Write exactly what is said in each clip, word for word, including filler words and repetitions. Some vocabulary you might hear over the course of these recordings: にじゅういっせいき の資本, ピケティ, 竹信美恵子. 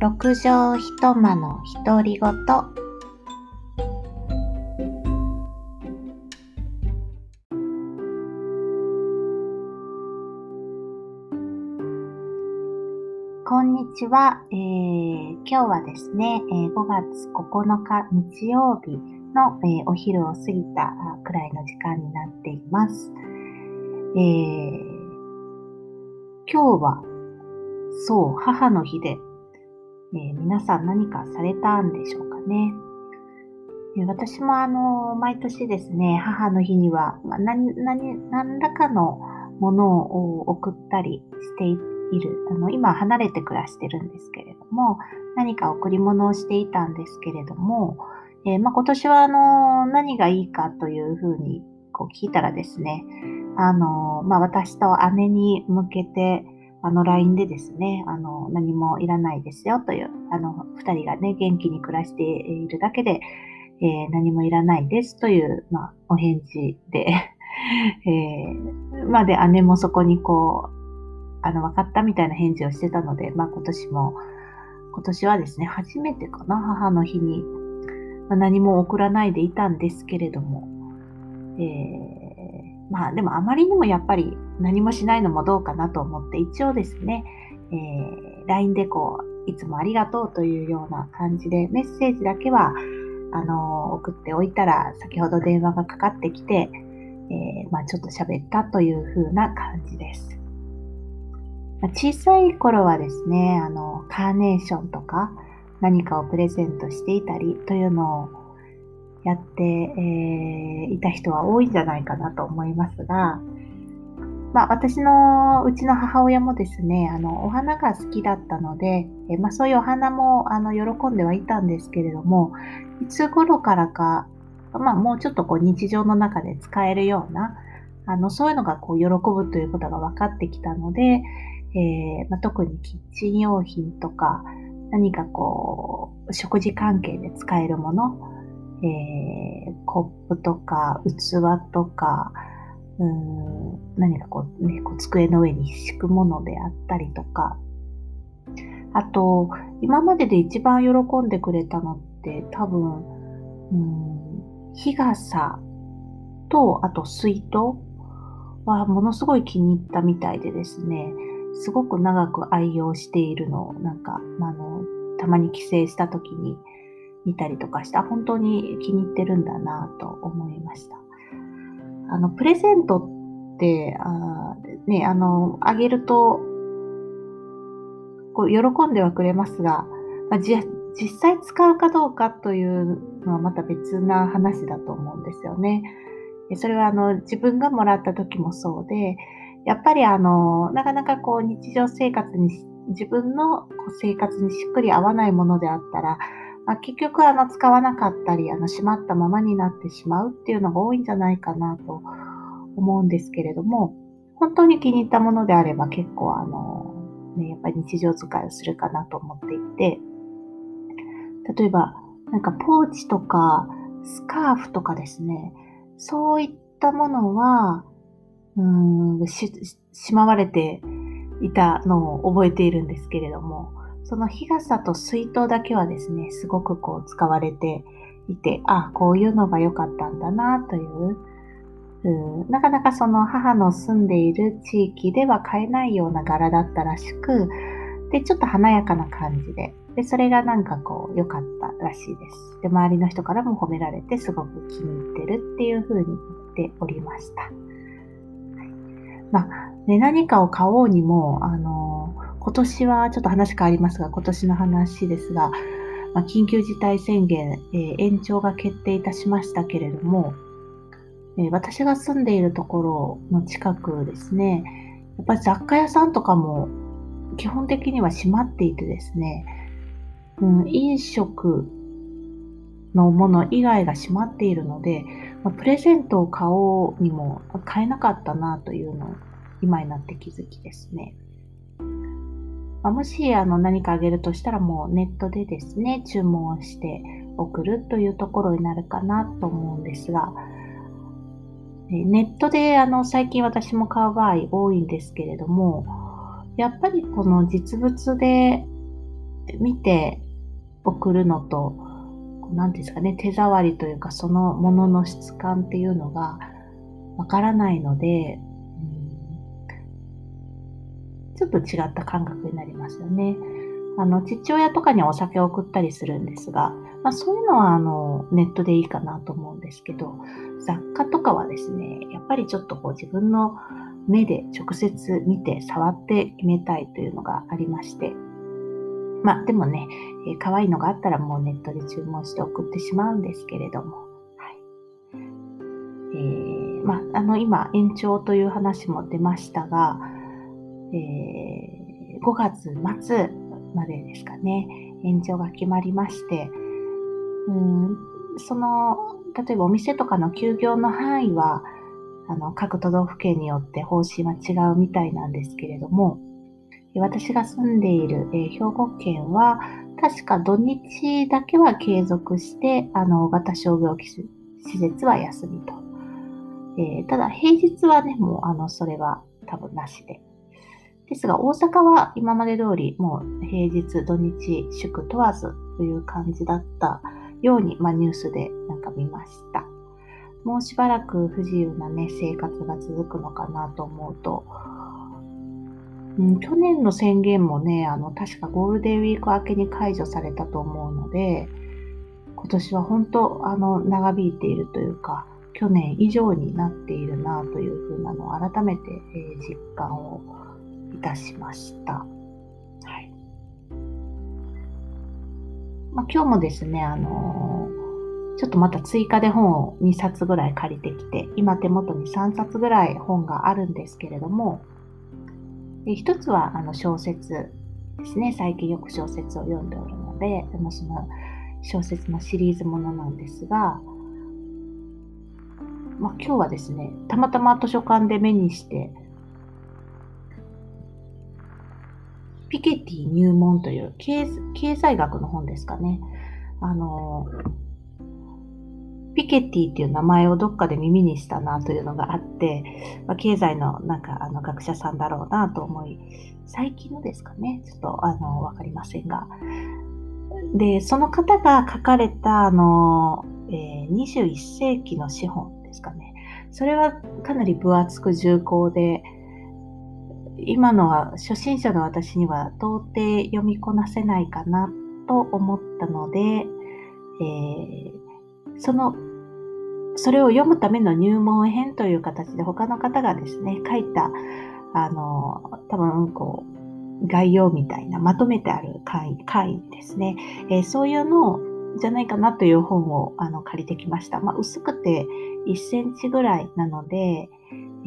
六畳一間の独り言。こんにちは、えー、今日はですね、えー、ごがつここのか日曜日の、えー、お昼を過ぎたくらいの時間になっています。えー、今日はそう母の日で、えー、皆さん何かされたんでしょうかね。えー、私もあの毎年ですね、母の日には、まあ、何、何、何らかのものを送ったりしている。あの今離れて暮らしてるんですけれども、何か贈り物をしていたんですけれども、えーまあ、今年はあの何がいいかというふうにこう聞いたらですね、あのまあ、私と姉に向けてあの ライン でですね、あの何もいらないですよという、あのふたりがね元気に暮らしているだけで、えー、何もいらないですという、まあ、お返事で、えー、まあ、で姉もそこにこうあの分かったみたいな返事をしてたので、まあ、今年も今年はですね初めてかな、母の日に、まあ、何も送らないでいたんですけれども、えー、まあでもあまりにもやっぱり何もしないのもどうかなと思って、一応ですね、えー、ライン でこういつもありがとうというような感じでメッセージだけはあの送っておいたら、先ほど電話がかかってきて、えーまあ、ちょっと喋ったという風な感じです。小さい頃はですね、あのカーネーションとか何かをプレゼントしていたりというのをやって、えー、いた人は多いんじゃないかなと思いますが、まあ、私のうちの母親もですね、あのお花が好きだったので、えーまあ、そういうお花もあの喜んではいたんですけれども、いつ頃からか、まあ、もうちょっとこう日常の中で使えるようなあのそういうのがこう喜ぶということが分かってきたので、えーまあ、特にキッチン用品とか何かこう食事関係で使えるもの、えー、コップとか器とか、うーん何かこう、ね、こう机の上に敷くものであったりとか、あと今までで一番喜んでくれたのって多分うーん日傘と、あと水筒はものすごい気に入ったみたいでですね、すごく長く愛用しているのをなんか、まあ、あのたまに帰省した時に見たりとかして、本当に気に入ってるんだなと思いました。あのプレゼントってあ、ね、あのあげるとこう喜んではくれますが、まあ、じ実際使うかどうかというのはまた別な話だと思うんですよね。それはあの自分がもらった時もそうで、やっぱりあのなかなかこう日常生活に自分のこう生活にしっくり合わないものであったら、まあ、結局あの使わなかったりあのしまったままになってしまうっていうのが多いんじゃないかなと思うんですけれども、本当に気に入ったものであれば結構あの、ね、やっぱり日常使いをするかなと思っていて、例えばなんかポーチとかスカーフとかですね、そういったものはうーん し, しまわれていたのを覚えているんですけれども、その日傘と水筒だけはですね、すごくこう使われていて、あ、こういうのが良かったんだなという、うん、なかなかその母の住んでいる地域では買えないような柄だったらしく、でちょっと華やかな感じで、でそれがなんかこう良かったらしいです。で周りの人からも褒められて、すごく気に入ってるっていう風に言っておりました。はい、まあね、何かを買おうにもあの今年はちょっと話変わりますが、今年の話ですが、まあ、緊急事態宣言、えー、延長が決定いたしましたけれども、えー、私が住んでいるところの近くですね、やっぱり雑貨屋さんとかも基本的には閉まっていてですね、うん、飲食のもの以外が閉まっているので、まあ、プレゼントを買おうにも買えなかったなというのを今になって気づきですね。まあ、もしあの何かあげるとしたら、もうネットでですね注文して送るというところになるかなと思うんですが、ネットであの最近私も買う場合多いんですけれども、やっぱりこの実物でって見て送るのと、何ていうんですかね、手触りというかそのものの質感っていうのがわからないので、うん、ちょっと違った感覚になりますよね。あの父親とかにはお酒を送ったりするんですが、まあ、そういうのはあのネットでいいかなと思うんですけど、雑貨とかはですね、やっぱりちょっとこう自分の目で直接見て触って決めたいというのがありまして、まあでもね、えー、可愛いのがあったらもうネットで注文して送ってしまうんですけれども、はい。えー、まああの今延長という話も出ましたが、えー、ごがつまつまでですかね、延長が決まりまして、うん、その例えばお店とかの休業の範囲はあの各都道府県によって方針は違うみたいなんですけれども、私が住んでいる、えー、兵庫県は確か土日だけは継続してあの大型商業施設は休みと、えー、ただ平日はねもうあのそれは多分なしで、ですが大阪は今まで通りもう平日土日祝問わずという感じだったように、まあ、ニュースでなんか見ました。もうしばらく不自由な、ね、生活が続くのかなと思うと、うん、去年の宣言もね、あの確かゴールデンウィーク明けに解除されたと思うので、今年は本当あの長引いているというか、去年以上になっているなというふうなのを改めて、えー、実感をいたしました。はい。まあ、今日もですね、あのー、ちょっとまた追加で本をにさつぐらい借りてきて、今手元にさんさつぐらい本があるんですけれども、で一つはあの小説ですね。最近よく小説を読んでおるので、あのその小説のシリーズものなんですが、まあ、今日はですね、たまたま図書館で目にして、ピケティ入門という経、経済学の本ですかね。あの、ピケティっていう名前をどっかで耳にしたなというのがあって、まあ、経済のなんかあの学者さんだろうなと思い、最近のですかね、ちょっとあのわかりませんが。で、その方が書かれたあの、えー、にじゅういっせいきの資本ですかね。それはかなり分厚く重厚で、今のは初心者の私には到底読みこなせないかなと思ったので、えー、そのそれを読むための入門編という形で他の方がですね書いたあの多分こう概要みたいなまとめてある会会ですね、えー、そういうのじゃないかなという本をあの借りてきました。まあ、薄くていっセンチぐらいなので、え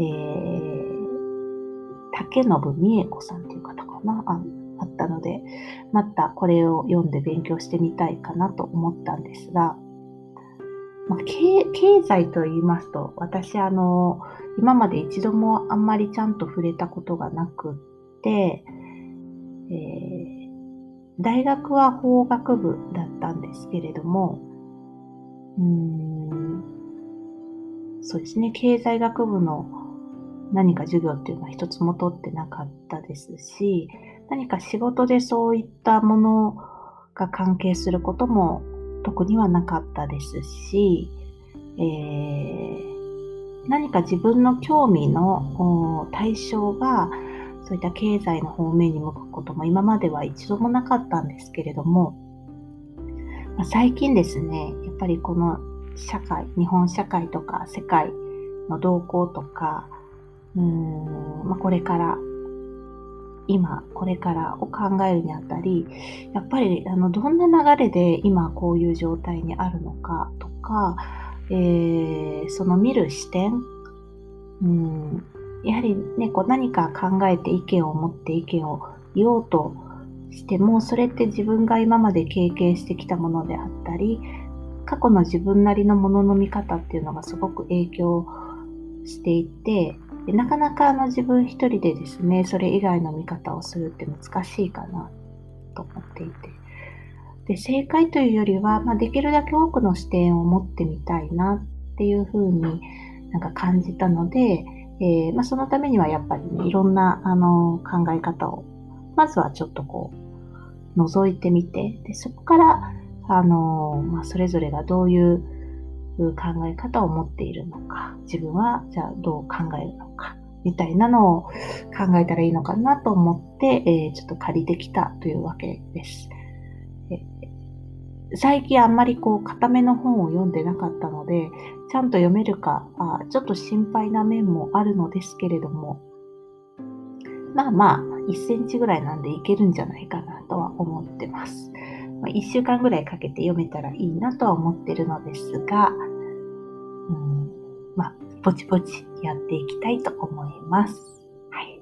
ー竹信美恵子さんという方かな あ, あったので、またこれを読んで勉強してみたいかなと思ったんですが、まあ、経, 経済と言いますと、私あの今まで一度もあんまりちゃんと触れたことがなくって、えー、大学は法学部だったんですけれども、うーんそうですね、経済学部の何か授業っていうのは一つも取ってなかったですし、何か仕事でそういったものが関係することも特にはなかったですし、えー、何か自分の興味の対象がそういった経済の方面に向くことも今までは一度もなかったんですけれども、まあ、最近ですね、やっぱりこの社会、日本社会とか世界の動向とか、うーんまあ、これから今これからを考えるにあたり、やっぱりあのどんな流れで今こういう状態にあるのかとか、えー、その見る視点、うんやはり、ね、こう何か考えて意見を持って意見を言おうとしても、それって自分が今まで経験してきたものであったり、過去の自分なりのものの見方っていうのがすごく影響していて、でなかなかあの自分一人でですね、それ以外の見方をするって難しいかなと思っていて、で正解というよりは、まあ、できるだけ多くの視点を持ってみたいなっていうふうになんか感じたので、えーまあ、そのためにはやっぱりね、いろんなあの考え方をまずはちょっとこう覗いてみて、でそこから、あのーまあ、それぞれがどういう考え方を持っているのか、自分はじゃあどう考えるのかみたいなのを考えたらいいのかなと思って、えー、ちょっと借りてきたというわけです。最近あんまりこう固めの本を読んでなかったので、ちゃんと読めるかあちょっと心配な面もあるのですけれども、まあまあいっセンチぐらいなんでいけるんじゃないかなとは思ってます。いっしゅうかんぐらいかけて読めたらいいなとは思ってるのですが、うん、まあぼちぼちやっていきたいと思います、はい、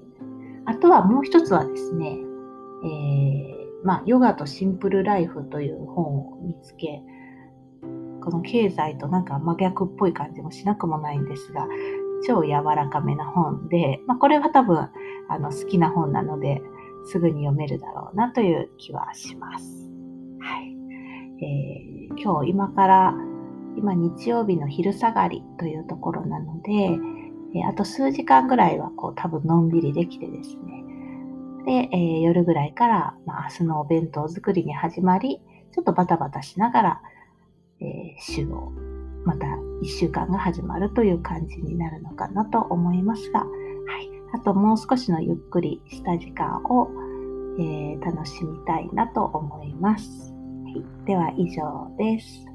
あとはもう一つはですね、えーまあ、ヨガとシンプルライフという本を見つけ、この経済となんか真逆っぽい感じもしなくもないんですが、超柔らかめな本で、まあ、これは多分あの好きな本なのですぐに読めるだろうなという気はします。はい。えー、今日今から、今日曜日の昼下がりというところなので、えー、あと数時間ぐらいはこう多分のんびりできてですね、で、えー、夜ぐらいから、まあ、明日のお弁当作りに始まり、ちょっとバタバタしながら、えー、週をまたいっしゅうかんが始まるという感じになるのかなと思いますが、はい、あともう少しのゆっくりした時間を、えー、楽しみたいなと思います、はい、では以上です。